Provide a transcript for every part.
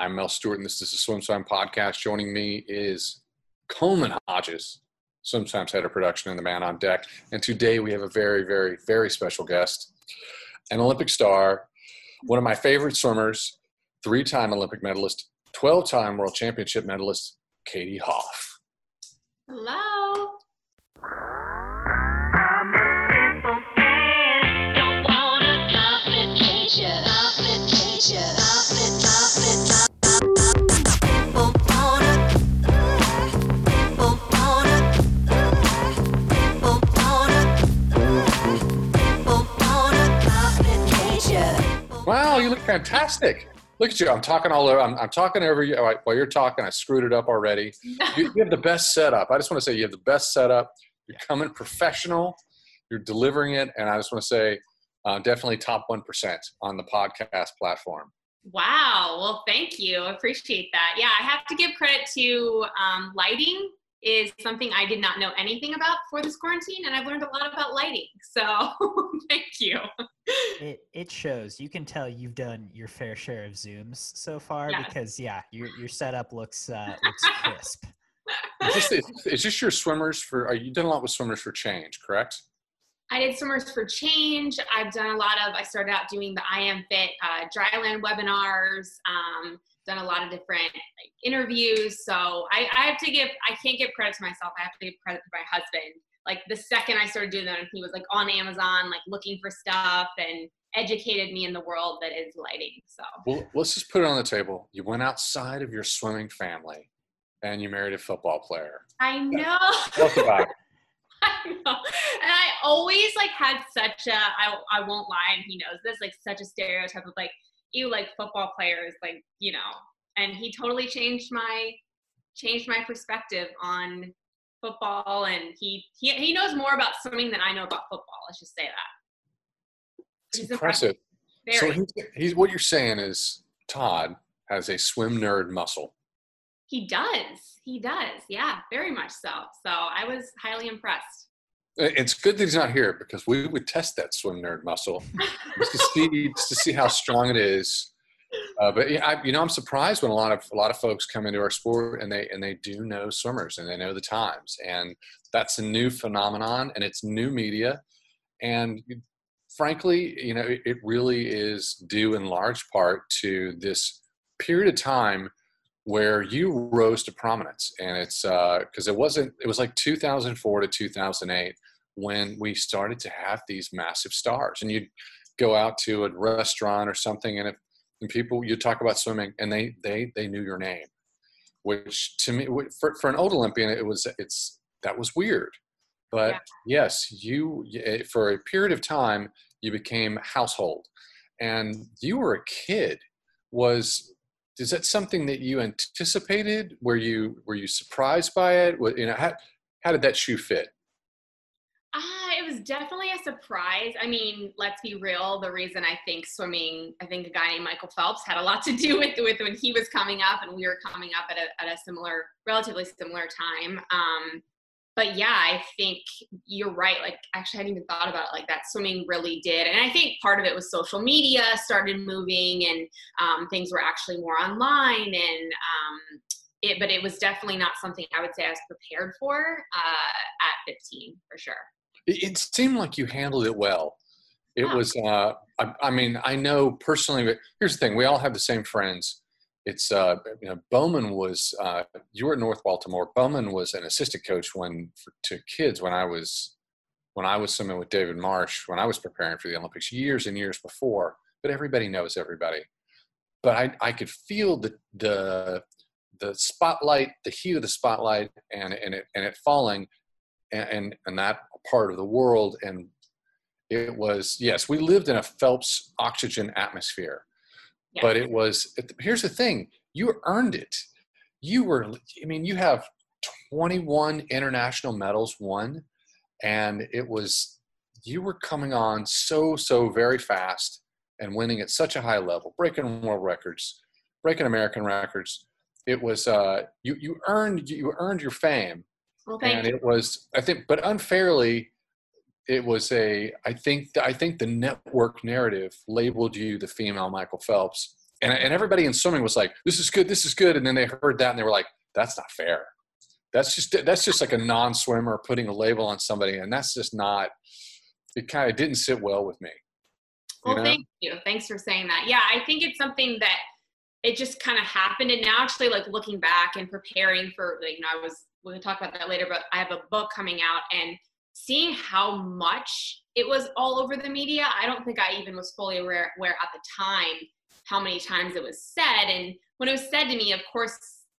I'm Mel Stewart, and this is the SwimSwam podcast. Joining me is Coleman Hodges, SwimSwam's head of production and the man on deck. And today we have a very, very, very special guest, an Olympic star, one of my favorite swimmers, three-time Olympic medalist, 12-time world championship medalist, Katie Hoff. Hello. Wow, you look fantastic. Look at you. I'm talking all over. I'm talking over you. While you're talking, I screwed it up already. You have the best setup. I just want to say you have the best setup. You're coming professional. You're delivering it. And I just want to say definitely top 1% on the podcast platform. Wow. Well, thank you. I appreciate that. Yeah, I have to give credit to lighting is something I did not know anything about before this quarantine, and I've learned a lot about lighting. So thank you. It shows. You can tell you've done your fair share of Zooms so far, because your setup looks crisp. Is this your Swimmers for? You've done a lot with Swimmers for Change, correct? I did Swimmers for Change. I've done a lot of. I started out doing the I Am Fit Dryland webinars. Done a lot of different interviews, so I have to give. I can't give credit to myself. I have to give credit to my husband. Like the second I started doing that, he was like on Amazon, like looking for stuff, and educated me in the world that is lighting. So well, let's just put it on the table. You went outside of your swimming family, and you married a football player. I know. Talk about it. I know. And I always like had such a. I won't lie, and he knows this. Like such a stereotype of like. You like football players, like, you know, and he totally changed my perspective on football. And he knows more about swimming than I know about football. Let's just say that. It's impressive. So he's what you're saying is Todd has a swim nerd muscle. He does. Yeah, very much so. So I was highly impressed. It's good that he's not here because we would test that swim nerd muscle just to see how strong it is. But yeah, I'm surprised when a lot of folks come into our sport and they do know swimmers and they know the times, and that's a new phenomenon and it's new media, and frankly, you know, it really is due in large part to this period of time where you rose to prominence. And it's because it was like 2004 to 2008 when we started to have these massive stars, and you'd go out to a restaurant or something and people, you talk about swimming and they knew your name, which to me, for an old Olympian, that was weird. But yes, you, for a period of time, you became household, and you were a kid. Is that something that you anticipated? Were you surprised by it? You know, how did that shoe fit? It was definitely a surprise. I mean, let's be real. The reason I think a guy named Michael Phelps had a lot to do with when he was coming up and we were coming up at a similar, relatively similar time. But yeah, I think you're right. Like, actually, I hadn't even thought about it like that. Swimming really did. And I think part of it was social media started moving and things were actually more online. And but it was definitely not something I would say I was prepared for at 15, for sure. It seemed like you handled it well. It was, I mean, I know personally, but here's the thing. We all have the same friends. It's, you know, Bowman was, you were at North Baltimore. Bowman was an assistant coach to kids when I was swimming with David Marsh, when I was preparing for the Olympics years and years before, but everybody knows everybody. But I could feel the spotlight, the heat of the spotlight and it falling and that part of the world. And it was, yes, we lived in a Phelps oxygen atmosphere. Yeah. But it was, here's the thing, you earned it. You have 21 international medals won, and you were coming on so very fast and winning at such a high level, breaking world records, breaking American records. It was, you earned your fame. Well, thank you. It was, I think, but unfairly, it was I think the network narrative labeled you the female Michael Phelps, And everybody in swimming was like, this is good. And then they heard that and they were like, that's not fair. That's just like a non-swimmer putting a label on somebody. And that's just not, it kind of didn't sit well with me. Well, thank you. Thanks for saying that. Yeah, I think it's something that it just kind of happened. And now actually like looking back and preparing for, we'll talk about that later, but I have a book coming out and seeing how much it was all over the media. I don't think I even was fully aware at the time how many times it was said. And when it was said to me, of course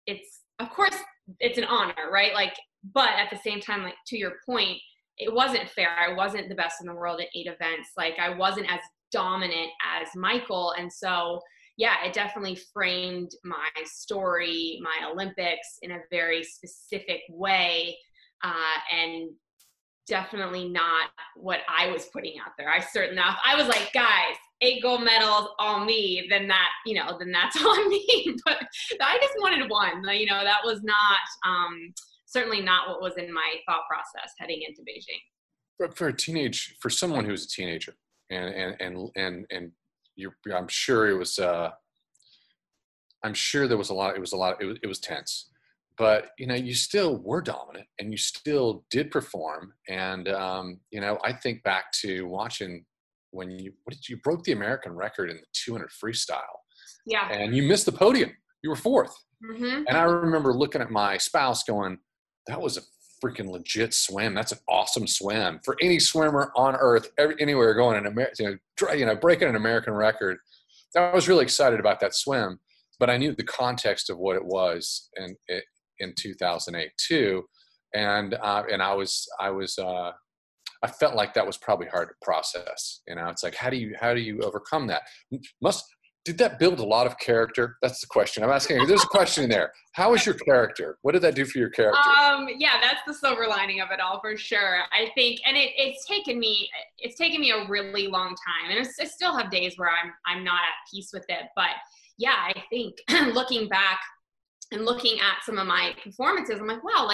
it's an honor, right? Like, but at the same time, like to your point, it wasn't fair. I wasn't the best in the world at 8 events. Like I wasn't as dominant as Michael. And so, yeah, it definitely framed my story, my Olympics in a very specific way. And definitely not what I was putting out there. I was like, guys, 8 gold medals, all me, then that's on me. But I just wanted one. That was not, certainly not what was in my thought process heading into Beijing. For someone who's a teenager and I'm sure it was, I'm sure there was it was tense. But, you still were dominant and you still did perform. And, I think back to watching when you broke the American record in the 200 freestyle. Yeah. And you missed the podium. You were 4th. Mm-hmm. And I remember looking at my spouse going, that was a freaking legit swim. That's an awesome swim. For any swimmer on earth, anywhere going in America, breaking an American record. I was really excited about that swim. But I knew the context of what it was. And in 2008 too. And I felt like that was probably hard to process. It's like, how do you overcome that? Did that build a lot of character? That's the question I'm asking you. There's a question in there. How is your character? What did that do for your character? Yeah, that's the silver lining of it all for sure. I think, and it's taken me a really long time. And I still have days where I'm not at peace with it. But yeah, I think looking back, and looking at some of my performances, I'm like, wow,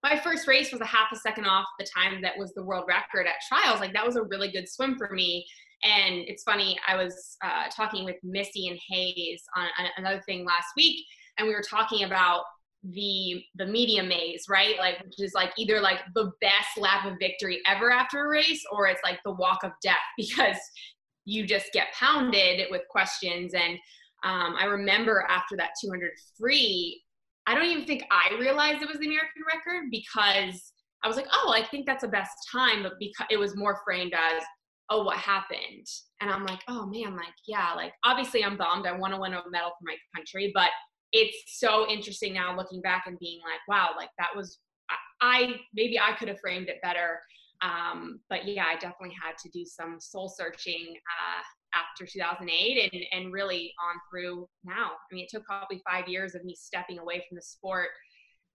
my first race was a half a second off the time that was the world record at trials. Like that was a really good swim for me. And it's funny, I was talking with Missy and Hayes on another thing last week. And we were talking about the media maze, right? Like, which is like either like the best lap of victory ever after a race, or it's like the walk of death because you just get pounded with questions. And I remember after that 200 free, I don't even think I realized it was the American record because I was like, oh, I think that's the best time. But because it was more framed as, oh, what happened? And I'm like, oh man, like, yeah, like obviously I'm bummed. I want to win a medal for my country, but it's so interesting now looking back and being like, wow, like that was, maybe I could have framed it better. But yeah, I definitely had to do some soul searching, after 2008 and really on through now. I mean, it took probably 5 years of me stepping away from the sport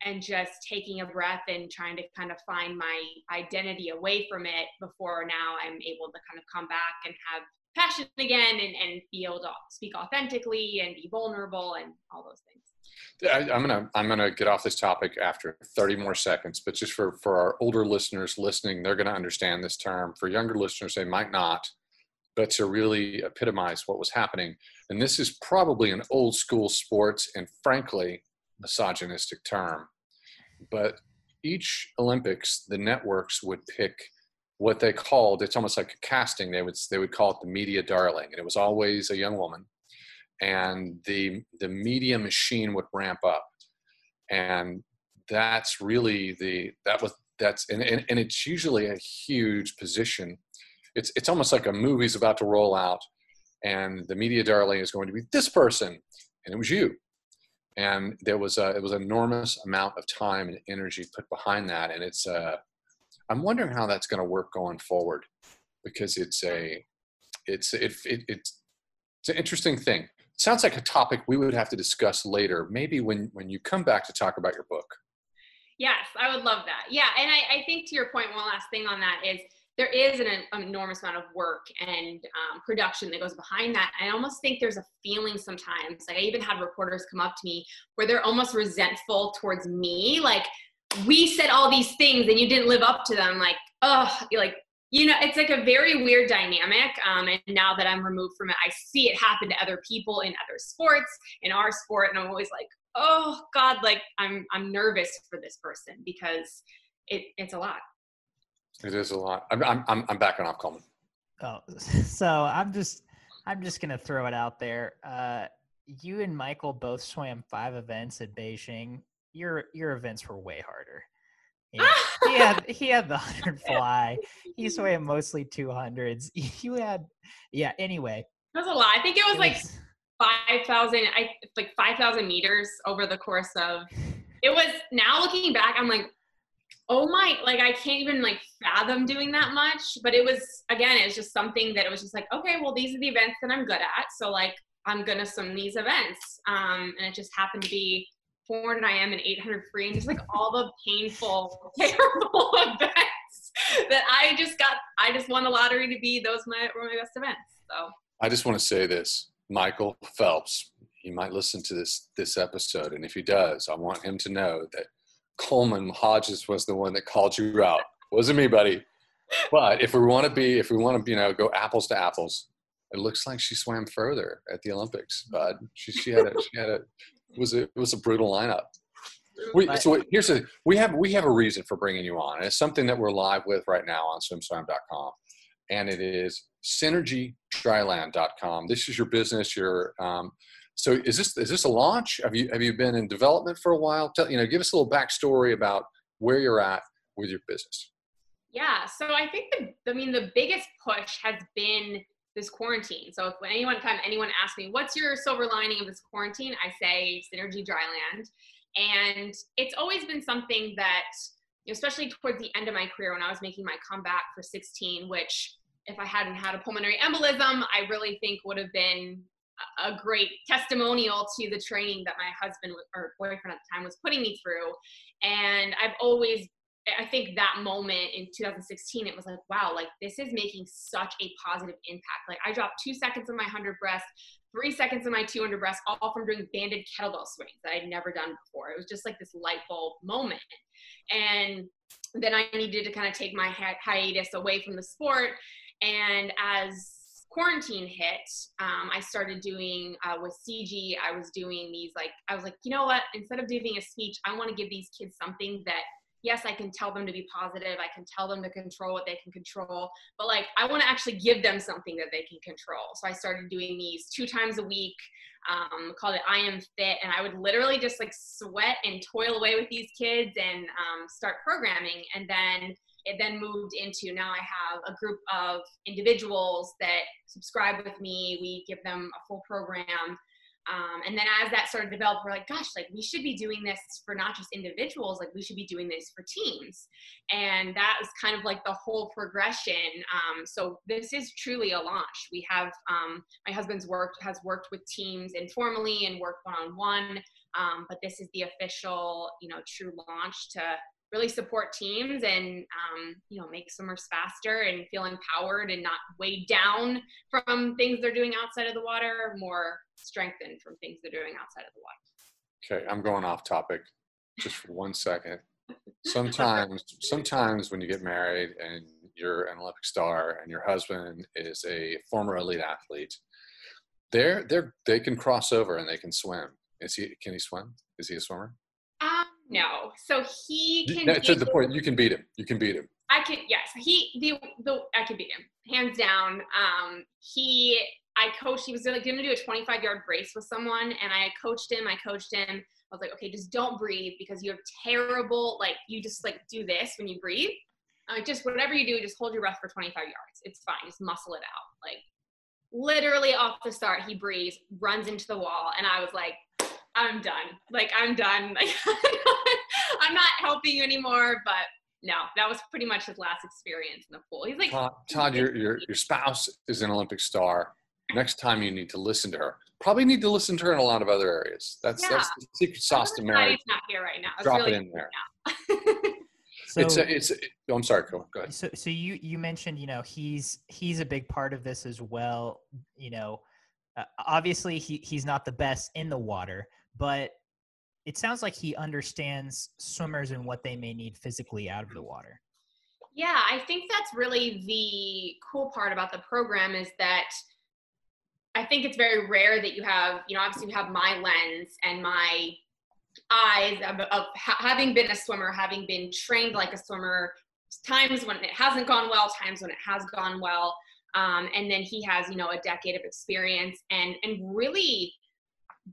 and just taking a breath and trying to kind of find my identity away from it before now I'm able to kind of come back and have passion again and be able to speak authentically and be vulnerable and all those things. I'm gonna get off this topic after 30 more seconds, but just for our older listeners listening, they're gonna understand this term. For younger listeners, they might not. But to really epitomize what was happening. And this is probably an old school sports and frankly, misogynistic term. But each Olympics, the networks would pick what they called, it's almost like a casting, they would call it the media darling. And it was always a young woman. And the media machine would ramp up. And that's really and it's usually a huge position. It's almost like a movie's about to roll out and the media darling is going to be this person. And it was you. And it was an enormous amount of time and energy put behind that. And I'm wondering how that's going to work going forward because it's an interesting thing. It sounds like a topic we would have to discuss later, maybe when you come back to talk about your book. Yes, I would love that. Yeah. And I think to your point, one last thing on that is, there is an enormous amount of work and production that goes behind that. I almost think there's a feeling sometimes, like I even had reporters come up to me where they're almost resentful towards me. Like, we said all these things and you didn't live up to them. Like, oh, like you know, it's like a very weird dynamic. And now that I'm removed from it, I see it happen to other people in other sports, in our sport. And I'm always like, oh God, like I'm nervous for this person because it's a lot. It is a lot. I'm backing off, Coleman. Oh, so I'm just going to throw it out there. You and Michael both swam 5 events at Beijing. Your events were way harder. Yeah. He had the 100 fly. He swam mostly 200s. You had, yeah. Anyway, that was a lot. I think it was like 5,000 meters over the course of. It was, now looking back, I'm like, oh my, like I can't even like fathom doing that much. But it was, again, it was just something that it was just like, okay, well, these are the events that I'm good at. So like I'm gonna swim these events, and it just happened to be 400 IM and 800 free, and just like all the painful, terrible events that I just won the lottery to be. Those were my best events. So I just want to say this, Michael Phelps, he might listen to this episode, and if he does, I want him to know that Coleman Hodges was the one that called you out. Wasn't me, buddy. But if we want to, you know, go apples to apples, it looks like she swam further at the Olympics, bud. She had a. It was a brutal lineup. We have a reason for bringing you on, and it's something that we're live with right now on SwimSwam.com, and it is SynergyDryland.com. This is your business. So is this a launch? Have you been in development for a while? Give us a little backstory about where you're at with your business. Yeah, so I think the biggest push has been this quarantine. So if anyone asks me, what's your silver lining of this quarantine? I say Synergy Dryland. And it's always been something that, especially towards the end of my career when I was making my comeback for 16, which if I hadn't had a pulmonary embolism, I really think would have been a great testimonial to the training that my husband or boyfriend at the time was putting me through. And I think that moment in 2016, it was like, wow, like this is making such a positive impact. Like I dropped 2 seconds of my 100 breast, 3 seconds of my 200 breast, all from doing banded kettlebell swings that I'd never done before. It was just like this light bulb moment. And then I needed to kind of take my hiatus away from the sport. And as quarantine hit, I started doing with CG, I was doing these, like, I was like, you know what, instead of giving a speech, I want to give these kids something that, yes, I can tell them to be positive. I can tell them to control what they can control. But like, I want to actually give them something that they can control. So I started doing these 2 times a week, called it I Am Fit. And I would literally just like sweat and toil away with these kids and start programming. And then it then moved into, now I have a group of individuals that subscribe with me. We give them a full program. And then as that started to develop, we're like, gosh, like we should be doing this for not just individuals, like we should be doing this for teams. And that was kind of like the whole progression. So this is truly a launch. We have, my husband's has worked with teams informally and worked one-on-one. But this is the official, true launch to really support teams and, make swimmers faster and feel empowered and not weighed down from things they're doing outside of the water, more strengthened from things they're doing outside of the water. Okay, I'm going off topic just for 1 second. Sometimes when you get married and you're an Olympic star and your husband is a former elite athlete, they can cross over and they can swim. Can he swim? Is he a swimmer? No. So he can. That's the point. You can beat him. I can. Yes. I can beat him hands down. I coached, he was like going to do a 25-yard race with someone, and I coached him. I was like, okay, just don't breathe because you have terrible, like, you just, like, do this when you breathe. Just whatever you do, just hold your breath for 25 yards. It's fine. Just muscle it out. Like, literally off the start, he breathes, runs into the wall, and I was like, I'm done. Like, I'm not helping you anymore, but no, that was pretty much his last experience in the pool. He's like, Todd, your spouse is an Olympic star. Next time you need to listen to her. Probably need to listen to her in a lot of other areas. That's the secret sauce to marriage. Not here right now. Drop really it in there. So, I'm sorry, go ahead. So you mentioned, he's a big part of this as well. Obviously he's not the best in the water, but it sounds like he understands swimmers and what they may need physically out of the water. Yeah, I think that's really the cool part about the program is that I think it's very rare that you have, you know, obviously you have my lens and my eyes of having been a swimmer, having been trained like a swimmer, times when it hasn't gone well, times when it has gone well. And then he has, you know, a decade of experience and really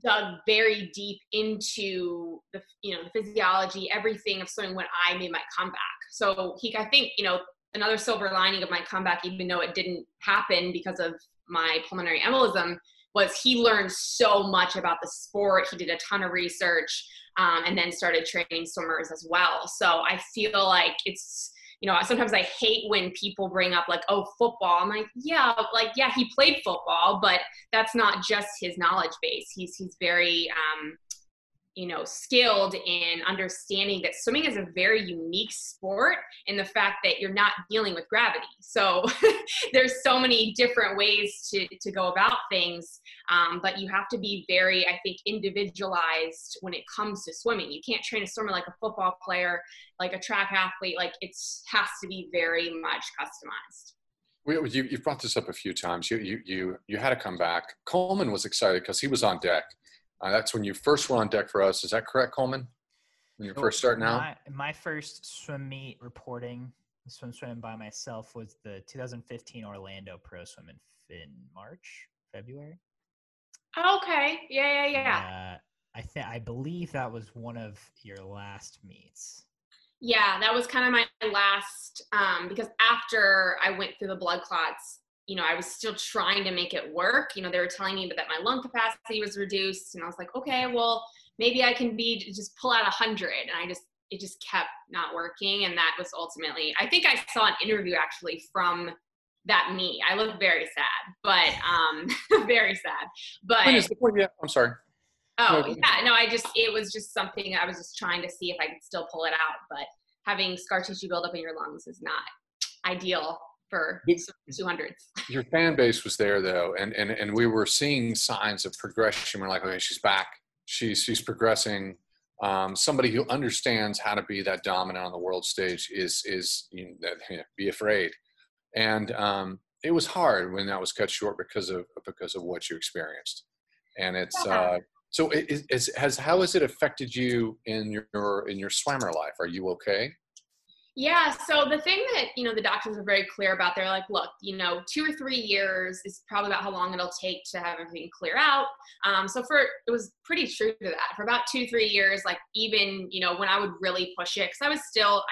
dug very deep into the, you know, the physiology, everything of swimming when I made my comeback. So he, I think, you know, another silver lining of my comeback, even though it didn't happen because of my pulmonary embolism, was he learned so much about the sport. He did a ton of research, and then started training swimmers as well. So I feel like it's, you know, sometimes I hate when people bring up like, oh, football. I'm like, yeah, he played football, but that's not just his knowledge base. He's very, you know, skilled in understanding that swimming is a very unique sport and the fact that you're not dealing with gravity. So there's so many different ways to go about things, but you have to be very, I think, individualized when it comes to swimming. You can't train a swimmer like a football player, like a track athlete. Like it has to be very much customized. You brought this up a few times. You had a comeback. Coleman was excited because he was on deck. That's when you first were on deck for us. Is that correct, Coleman? When you're first starting out? My first swim meet reporting SwimSwam by myself was the 2015 Orlando Pro Swim in February. Okay. Yeah. I believe that was one of your last meets. Yeah, that was kind of my last, because after I went through the blood clots, you know, I was still trying to make it work. You know, they were telling me that my lung capacity was reduced, and I was like, okay, well, maybe I can just pull out 100. And it just kept not working. And that was ultimately, I think I saw an interview actually from that meet. I look very sad, but very sad. But I'm sorry. Oh yeah, no, it was just something I was just trying to see if I could still pull it out. But having scar tissue build up in your lungs is not ideal for 200s. Your fan base was there though. And we were seeing signs of progression. We're like, okay, she's back. She's progressing. Somebody who understands how to be that dominant on the world stage is you know, be afraid. And it was hard when that was cut short because of what you experienced. And it's, so it is, how has it affected you in your swimmer life? Are you okay? Yeah, so the thing that, you know, the doctors are very clear about, they're like, look, you know, 2 or 3 years is probably about how long it'll take to have everything clear out. So it was pretty true to that. For about 2-3 years, like even, you know, when I would really push it, because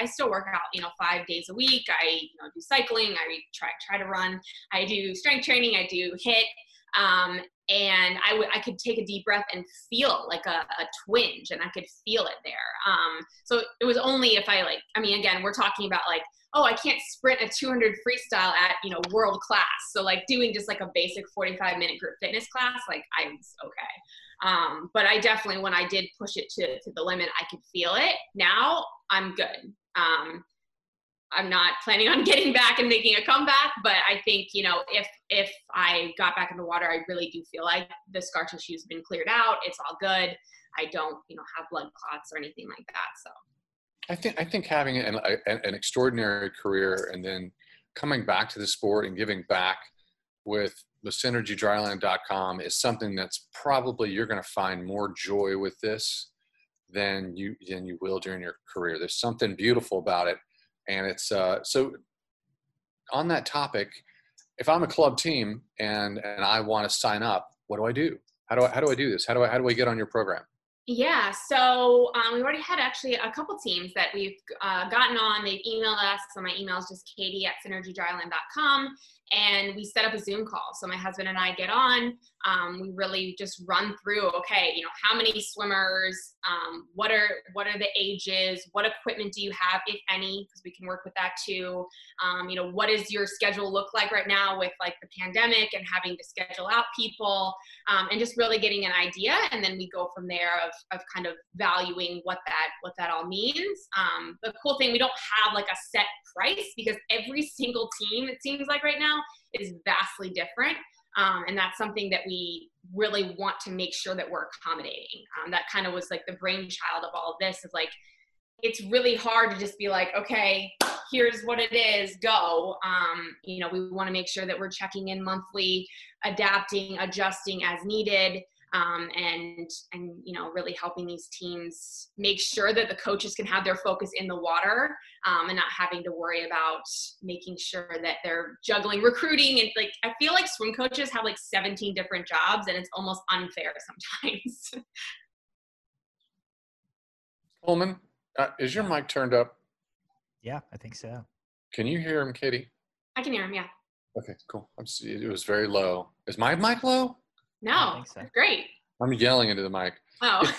I still work out, you know, 5 days a week. I, you know, do cycling, I try to run, I do strength training, I do HIIT. And I could take a deep breath and feel like a twinge, and I could feel it there. So it was only if I like, I mean, again, we're talking about like, oh, I can't sprint a 200 freestyle at, you know, world class. So like doing just like a basic 45-minute group fitness class, like I was okay. But I definitely, when I did push it to the limit, I could feel it. Now I'm good. I'm not planning on getting back and making a comeback, but I think, you know, if I got back in the water, I really do feel like the scar tissue has been cleared out. It's all good. I don't, you know, have blood clots or anything like that. So I think having an extraordinary career and then coming back to the sport and giving back with the SynergyDryland.com is something that's probably you're going to find more joy with this than you will during your career. There's something beautiful about it. And it's so on that topic, if I'm a club team and I want to sign up, what do I do? How do I do this? How do I get on your program? Yeah, so we already had actually a couple teams that we've gotten on. They've emailed us. So my email is just katie@synergydryland.com. And we set up a Zoom call. So my husband and I get on. We really just run through, okay, you know, how many swimmers, what are the ages, what equipment do you have, if any, because we can work with that too. You know, what does your schedule look like right now with like the pandemic and having to schedule out people, and just really getting an idea. And then we go from there of kind of valuing what that all means. The cool thing, we don't have like a set price because every single team, it seems like right now, is vastly different, and that's something that we really want to make sure that we're accommodating. That kind of was like the brainchild of all of this, is like it's really hard to just be like, okay, here's what it is, go. You know, we want to make sure that we're checking in monthly, adapting, adjusting as needed, and you know, really helping these teams make sure that the coaches can have their focus in the water, and not having to worry about making sure that they're juggling recruiting. And like, I feel like swim coaches have like 17 different jobs, and it's almost unfair sometimes. Coleman, is your mic turned up? Yeah, I think so. Can you hear him, Katie? I can hear him, yeah. Okay, cool. It was very low. Is my mic low? No, so. Great. I'm yelling into the mic. Oh.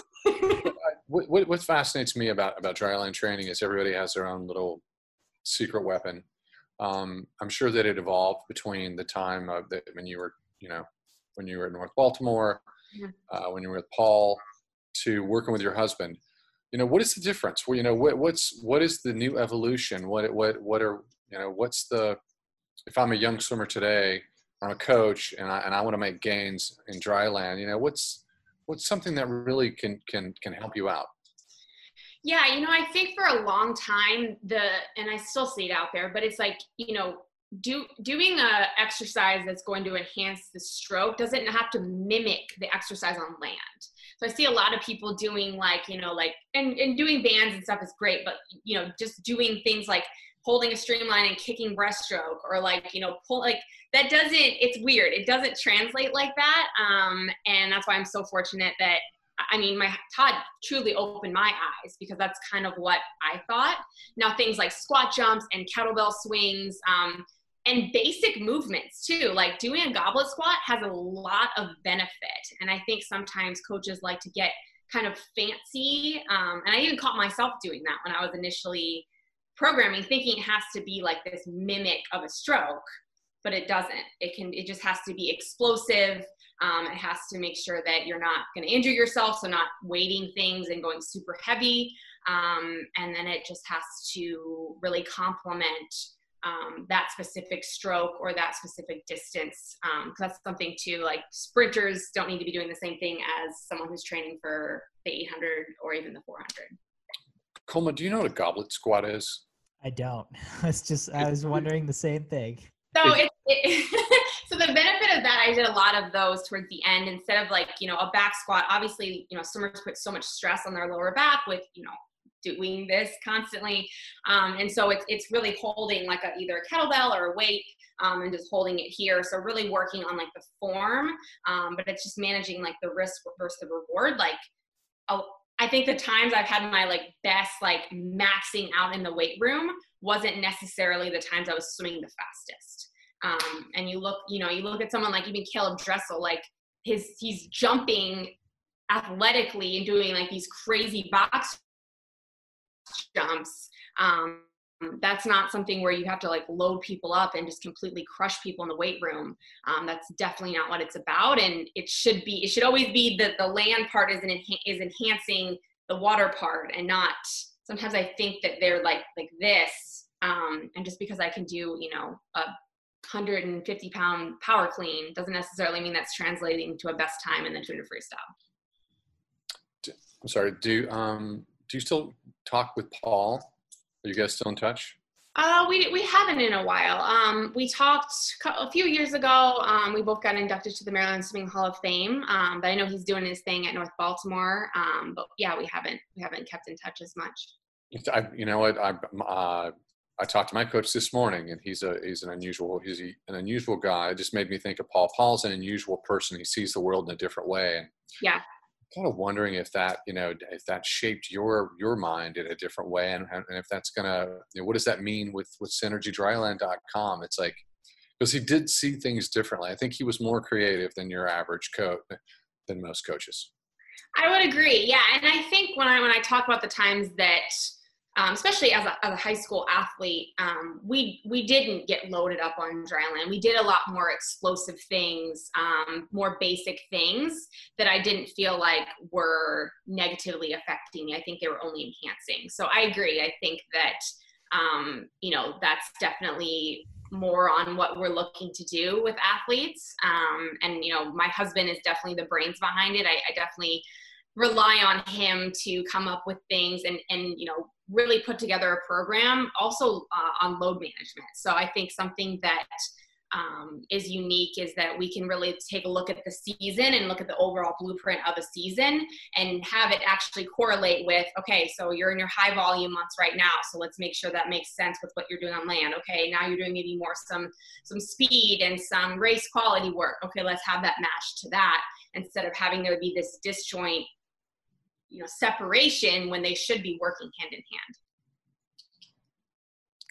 What fascinates me about dryland training is everybody has their own little secret weapon. I'm sure that it evolved between the time of when you were, you know, when you were in North Baltimore, when you were with Paul, to working with your husband. You know, what is the difference? Well, you know, what is the new evolution? What's the, if I'm a young swimmer today, I'm a coach and I want to make gains in dryland, you know, what's something that really can help you out? Yeah. You know, I think for a long time and I still see it out there, but it's like, you know, doing a exercise that's going to enhance the stroke doesn't have to mimic the exercise on land. So I see a lot of people doing like, you know, like, and doing bands and stuff is great, but you know, just doing things like holding a streamline and kicking breaststroke, or like, you know, pull, like that doesn't, it's weird. It doesn't translate like that. And that's why I'm so fortunate that, I mean, Todd truly opened my eyes, because that's kind of what I thought. Now things like squat jumps and kettlebell swings, and basic movements too, like doing a goblet squat has a lot of benefit. And I think sometimes coaches like to get kind of fancy. And I even caught myself doing that when I was initially programming, thinking it has to be like this mimic of a stroke, but it doesn't. It just has to be explosive. It has to make sure that you're not going to injure yourself, so not weighting things and going super heavy. And then it just has to really complement that specific stroke or that specific distance. Cause that's something too, like sprinters don't need to be doing the same thing as someone who's training for the 800 or even the 400. Coleman, do you know what a goblet squat is? I don't. I was wondering the same thing. So so the benefit of that, I did a lot of those towards the end, instead of like, you know, a back squat. Obviously, you know, swimmers put so much stress on their lower back with, you know, doing this constantly. And so it's really holding like either a kettlebell or a weight, and just holding it here. So really working on like the form, but it's just managing like the risk versus the reward. Like, I think the times I've had my like best, like maxing out in the weight room wasn't necessarily the times I was swimming the fastest. And you look at someone like even Caleb Dressel, like he's jumping athletically and doing like these crazy box jumps. That's not something where you have to like load people up and just completely crush people in the weight room. That's definitely not what it's about. And it should always be that the land part is enhancing the water part, and not, sometimes I think that they're like this. And just because I can do, you know, a 150-pound power clean doesn't necessarily mean that's translating to a best time in the 200 freestyle. I'm sorry. Do you still talk with Paul? Are you guys still in touch? We haven't in a while. We talked a few years ago. We both got inducted to the Maryland Swimming Hall of Fame. But I know he's doing his thing at North Baltimore. But yeah, we haven't kept in touch as much. You know what? I talked to my coach this morning, and he's an unusual guy. It just made me think of Paul. Paul's an unusual person. He sees the world in a different way. And yeah. Kind of wondering if that, you know, if that shaped your mind in a different way, and if that's gonna, you know, what does that mean with SynergyDryland.com? It's like, because he did see things differently. I think he was more creative than your average coach, than most coaches. I would agree, yeah. And I think when I talk about the times that, especially as a high school athlete, we didn't get loaded up on dryland. We did a lot more explosive things, more basic things that I didn't feel like were negatively affecting me. I think they were only enhancing. So I agree. I think that, you know, that's definitely more on what we're looking to do with athletes. And, you know, my husband is definitely the brains behind it. I definitely rely on him to come up with things and you know, really put together a program also on load management. So I think something that is unique is that we can really take a look at the season and look at the overall blueprint of a season and have it actually correlate with, okay, so you're in your high volume months right now, so let's make sure that makes sense with what you're doing on land. Okay, now you're doing maybe more some speed and some race quality work. Okay, let's have that matched to that instead of having there be this disjoint, you know, separation when they should be working hand in hand.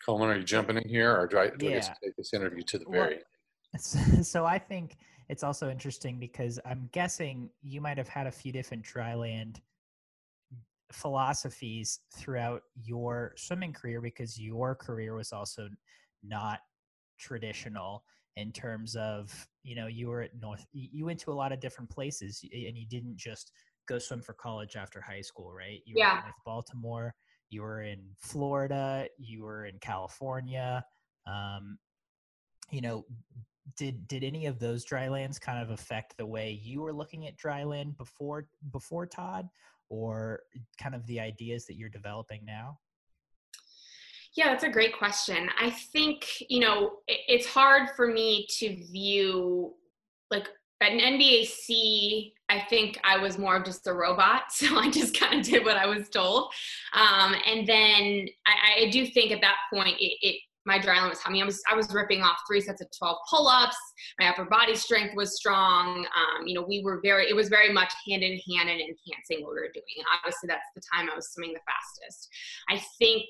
Coleman, are you jumping in here, or do I get to take this interview to the very end? So I think it's also interesting because I'm guessing you might have had a few different dryland philosophies throughout your swimming career, because your career was also not traditional in terms of, you know, you were at you went to a lot of different places, and you didn't just go swim for college after high school, right? You were in North Baltimore. You were in Florida, you were in California, you know, did any of those drylands kind of affect the way you were looking at dryland before Todd, or kind of the ideas that you're developing now? Yeah, that's a great question. I think, you know, it's hard for me to view, like, at an NBAC, I think I was more of just a robot, so I just kind of did what I was told. And then I do think at that point, my dryland was, I mean, I was ripping off 3 sets of 12 pull-ups. My upper body strength was strong. You know, it was very much hand in hand and enhancing what we were doing. Obviously, that's the time I was swimming the fastest. I think,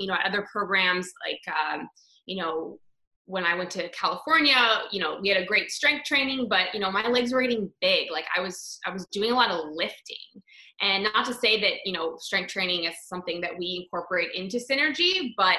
you know, other programs like, you know, when I went to California, you know, we had a great strength training, but, you know, my legs were getting big. Like I was doing a lot of lifting, and not to say that, you know, strength training is something that we incorporate into Synergy, but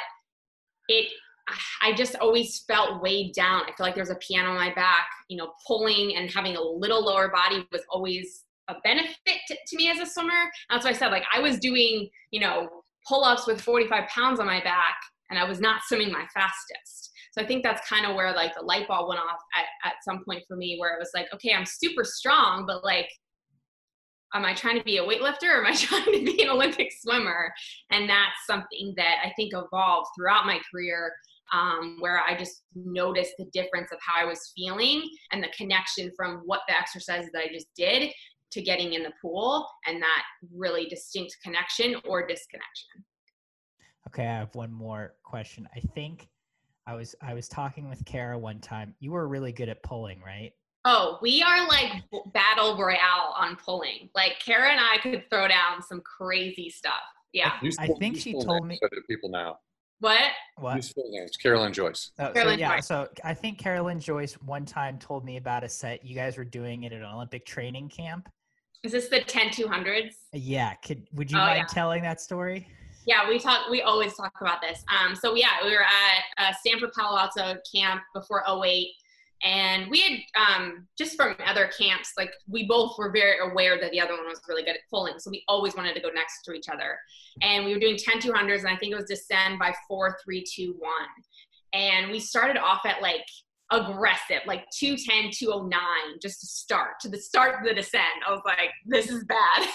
I just always felt weighed down. I feel like there was a piano on my back, you know, pulling and having a little lower body was always a benefit to me as a swimmer. That's why I said, like, I was doing, you know, pull-ups with 45 pounds on my back, and I was not swimming my fastest. So I think that's kind of where, like, the light bulb went off at some point for me, where it was like, okay, I'm super strong, but, like, am I trying to be a weightlifter, or am I trying to be an Olympic swimmer? And that's something that I think evolved throughout my career, where I just noticed the difference of how I was feeling and the connection from what the exercises that I just did to getting in the pool, and that really distinct connection or disconnection. Okay, I have one more question. I think I was talking with Kara one time. You were really good at pulling, right? Oh, we are like battle royale on pulling. Like, Kara and I could throw down some crazy stuff. Yeah. I think she told me. So do people now. What? It's Carolyn Joyce. Oh, Carolyn Joyce. So I think Carolyn Joyce one time told me about a set you guys were doing at an Olympic training camp. Is this the 10-200s? Yeah. Would you mind telling that story? Yeah, we always talk about this. So yeah, we were at Stanford Palo Alto camp before 08, and we had, just from other camps, like, we both were very aware that the other one was really good at pulling. So we always wanted to go next to each other, and we were doing 10-200s, and I think it was descend by 4-3-2-1. And we started off at, like, aggressive, like 210, 209, just to start the descent. I was like, this is bad.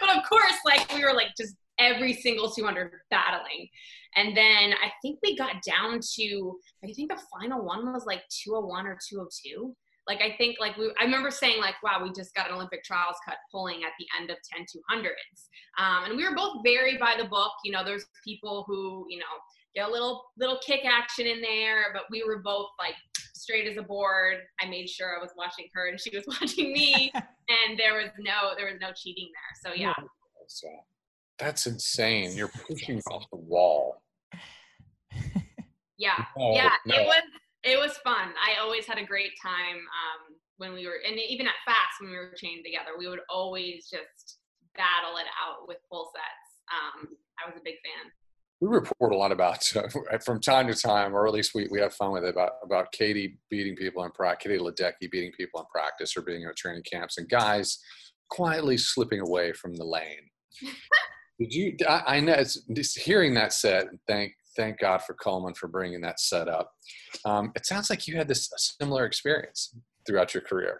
But of course, like, we were like, just every single 200 battling. And then I think we got down to, I think the final one was like 201 or 202. Like, I think, like, I remember saying, like, wow, we just got an Olympic trials cut pulling at the end of 10-200s. And we were both very by the book. You know, there's people who, you know, get a little kick action in there, but we were both, like, straight as a board. I made sure I was watching her and she was watching me, and there was no cheating there. So yeah. That's insane. You're pushing off the wall. Yeah. No, yeah. No. It was fun. I always had a great time when we were, and even at FAST, when we were chained together, we would always just battle it out with pull sets. I was a big fan. We report a lot about, from time to time, or at least we have fun with it, about Katie beating people in practice, Katie Ledecky beating people in practice or being at training camps, and guys quietly slipping away from the lane. Did you? I know. It's just hearing that set. Thank God for Coleman for bringing that set up. It sounds like you had this similar experience. throughout your career?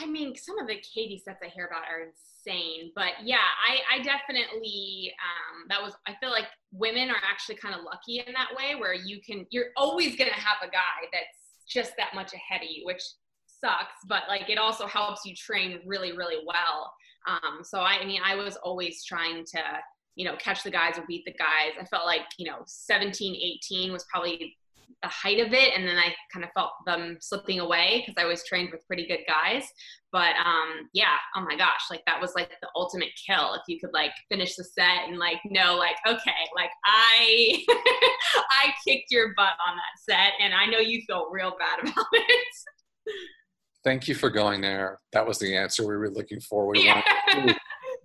I mean, some of the Katie sets I hear about are insane, but yeah, I definitely, I feel like women are actually kind of lucky in that way where you're always going to have a guy that's just that much ahead of you, which sucks, but like, it also helps you train really, really well. So I mean, I was always trying to, catch the guys or beat the guys. I felt like, 17, 18 was probably the height of it, and then I kind of felt them slipping away because I was trained with pretty good guys, but yeah, oh my gosh, like that was like the ultimate kill if you could like finish the set and like know like, okay, like I I kicked your butt on that set and I know you feel real bad about it. Thank you for going there. That was the answer we were looking for. We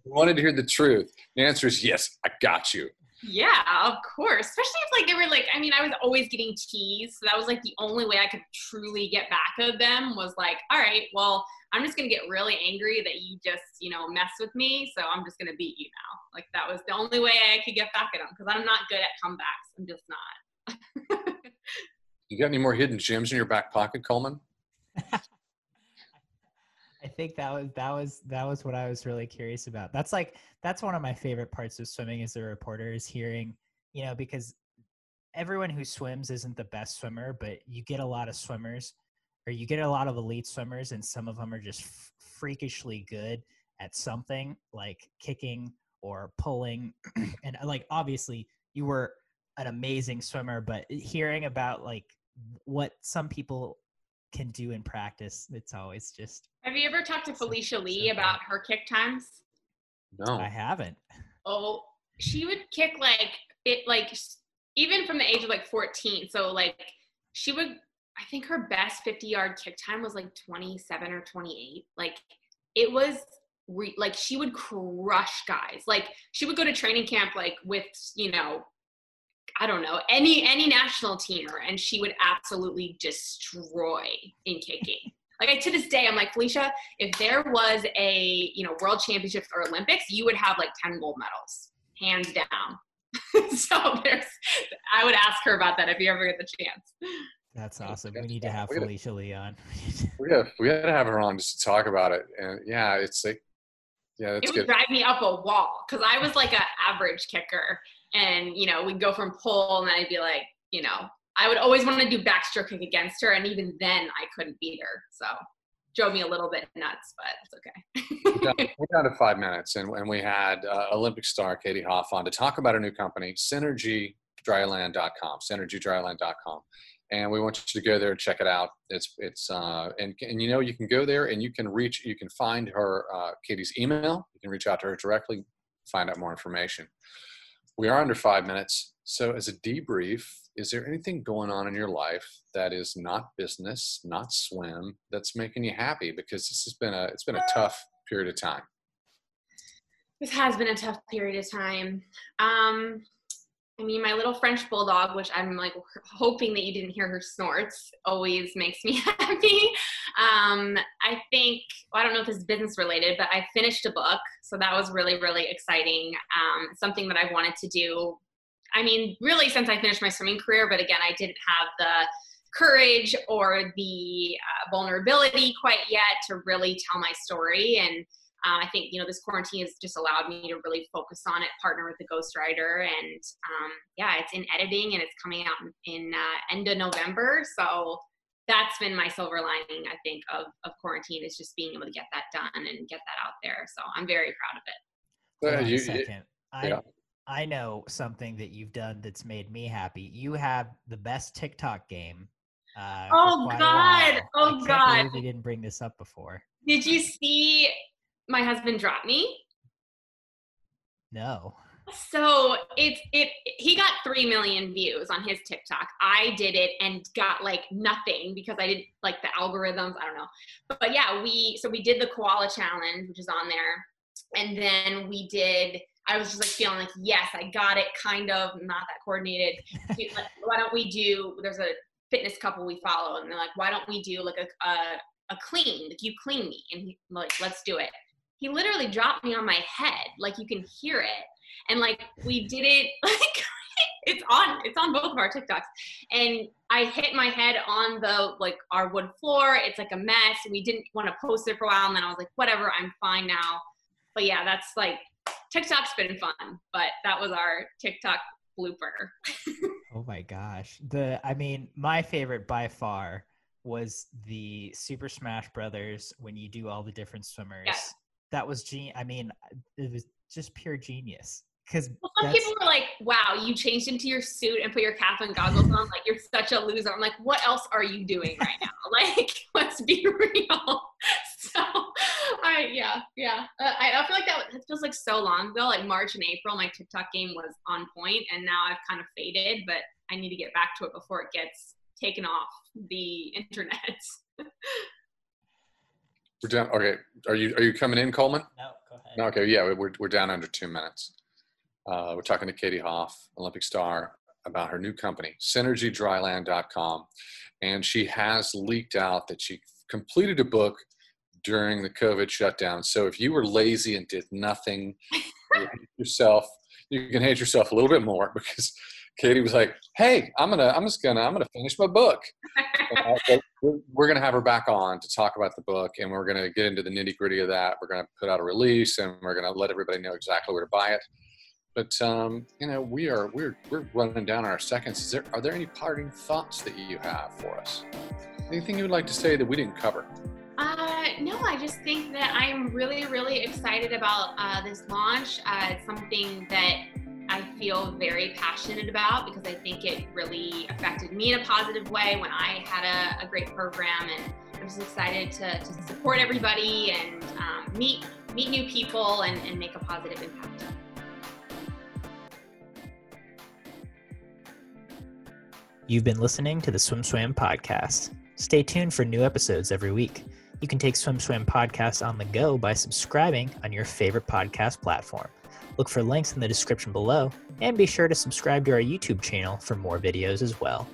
wanted to hear the truth. The answer is yes, I got you. Yeah, of course. Especially if like they were like, I mean, I was always getting teased. So that was like the only way I could truly get back at them was like, all right, well, I'm just going to get really angry that you just, mess with me. So I'm just going to beat you now. Like that was the only way I could get back at them because I'm not good at comebacks. I'm just not. You got any more hidden gems in your back pocket, Coleman? I think that was what I was really curious about. That's one of my favorite parts of swimming as a reporter is hearing, because everyone who swims isn't the best swimmer, but you get a lot of swimmers, or you get a lot of elite swimmers, and some of them are just freakishly good at something like kicking or pulling. And like, obviously you were an amazing swimmer, but hearing about like what some people can do in practice, it's always just... Have you ever talked to Felicia Lee about her kick times? No, I haven't. Oh, she would kick even from the age of 14. So she would, I think her best 50-yard kick time was 27 or 28. It was she would crush guys. She would go to training camp with, I don't know, any national teamer, and she would absolutely destroy in kicking. To this day, I'm like, Felicia, if there was a, world championships or Olympics, you would have 10 gold medals, hands down. So I would ask her about that if you ever get the chance. That's awesome. We need to have Felicia Leon. we gotta have her on just to talk about it. And yeah, it would drive me up a wall because I was an average kicker. And, we'd go from pole and I'd be I would always want to do backstroke kick against her. And even then I couldn't beat her. So drove me a little bit nuts, but it's okay. We're down to 5 minutes. And we had Olympic star Katie Hoff on to talk about her new company, SynergyDryland.com, SynergyDryland.com. And we want you to go there and check it out. And you can go there and you can find her, Katie's email. You can reach out to her directly, find out more information. We are under 5 minutes. So as a debrief, is there anything going on in your life that is not business, not swim, that's making you happy? Because this has been a tough period of time. This has been a tough period of time. I mean, my little French bulldog, which I'm hoping that you didn't hear her snorts, always makes me happy. I don't know if it's business related, but I finished a book. So that was really, really exciting. Something that I've wanted to do, I mean, really since I finished my swimming career, but again, I didn't have the courage or the vulnerability quite yet to really tell my story. And I think, this quarantine has just allowed me to really focus on it, partner with the ghostwriter, and it's in editing and it's coming out in end of November. So that's been my silver lining, I think, of quarantine, is just being able to get that done and get that out there. So I'm very proud of it. Hold on a second. I know something that you've done that's made me happy. You have the best TikTok game. Oh, God. Oh, God. You didn't bring this up before. Did you see... my husband dropped me? No. So he got 3 million views on his TikTok. I did it and got nothing because I did the algorithms. I don't know. But yeah, we did the koala challenge, which is on there. And then we did, I was just feeling yes, I got it, kind of, not that coordinated. Why don't we do, there's a fitness couple we follow and they're why don't we do a clean, you clean me, and he, let's do it. He literally dropped me on my head, you can hear it, and we did it It's on both of our TikToks. And I hit my head on the, like, our wood floor. It's like a mess. We didn't want to post it for a while. And then I was like, whatever, I'm fine now. But yeah, that's like, TikTok's been fun, but that was our TikTok blooper. Oh my gosh. My favorite by far was the Super Smash Brothers when you do all the different swimmers. Yeah. That was it was just pure genius. Well, some people were like, wow, you changed into your suit and put your cap and goggles on, like, you're such a loser. I'm like, what else are you doing right now? Like, let's be real. So I feel like that feels like so long ago, like March and April, my TikTok game was on point, and now I've kind of faded, but I need to get back to it before it gets taken off the internet. We're down. Okay, are you coming in, Coleman? No, go ahead. No, okay, yeah, we're down under 2 minutes. We're talking to Katie Hoff, Olympic star, about her new company, SynergyDryland.com. And she has leaked out that she completed a book during the COVID shutdown. So if you were lazy and did nothing, you can hate yourself a little bit more, because Katie was like, hey, I'm just gonna finish my book. We're going to have her back on to talk about the book, and we're going to get into the nitty gritty of that. We're going to put out a release, and we're going to let everybody know exactly where to buy it. But we're running down our seconds. Are there any parting thoughts that you have for us? Anything you would like to say that we didn't cover? No, I just think that I'm really, really excited about this launch. It's something that I feel very passionate about, because I think it really affected me in a positive way when I had a great program, and I'm just excited to support everybody and meet new people and make a positive impact. You've been listening to the SwimSwam podcast. Stay tuned for new episodes every week. You can take SwimSwam podcast on the go by subscribing on your favorite podcast platform. Look for links in the description below, and be sure to subscribe to our YouTube channel for more videos as well.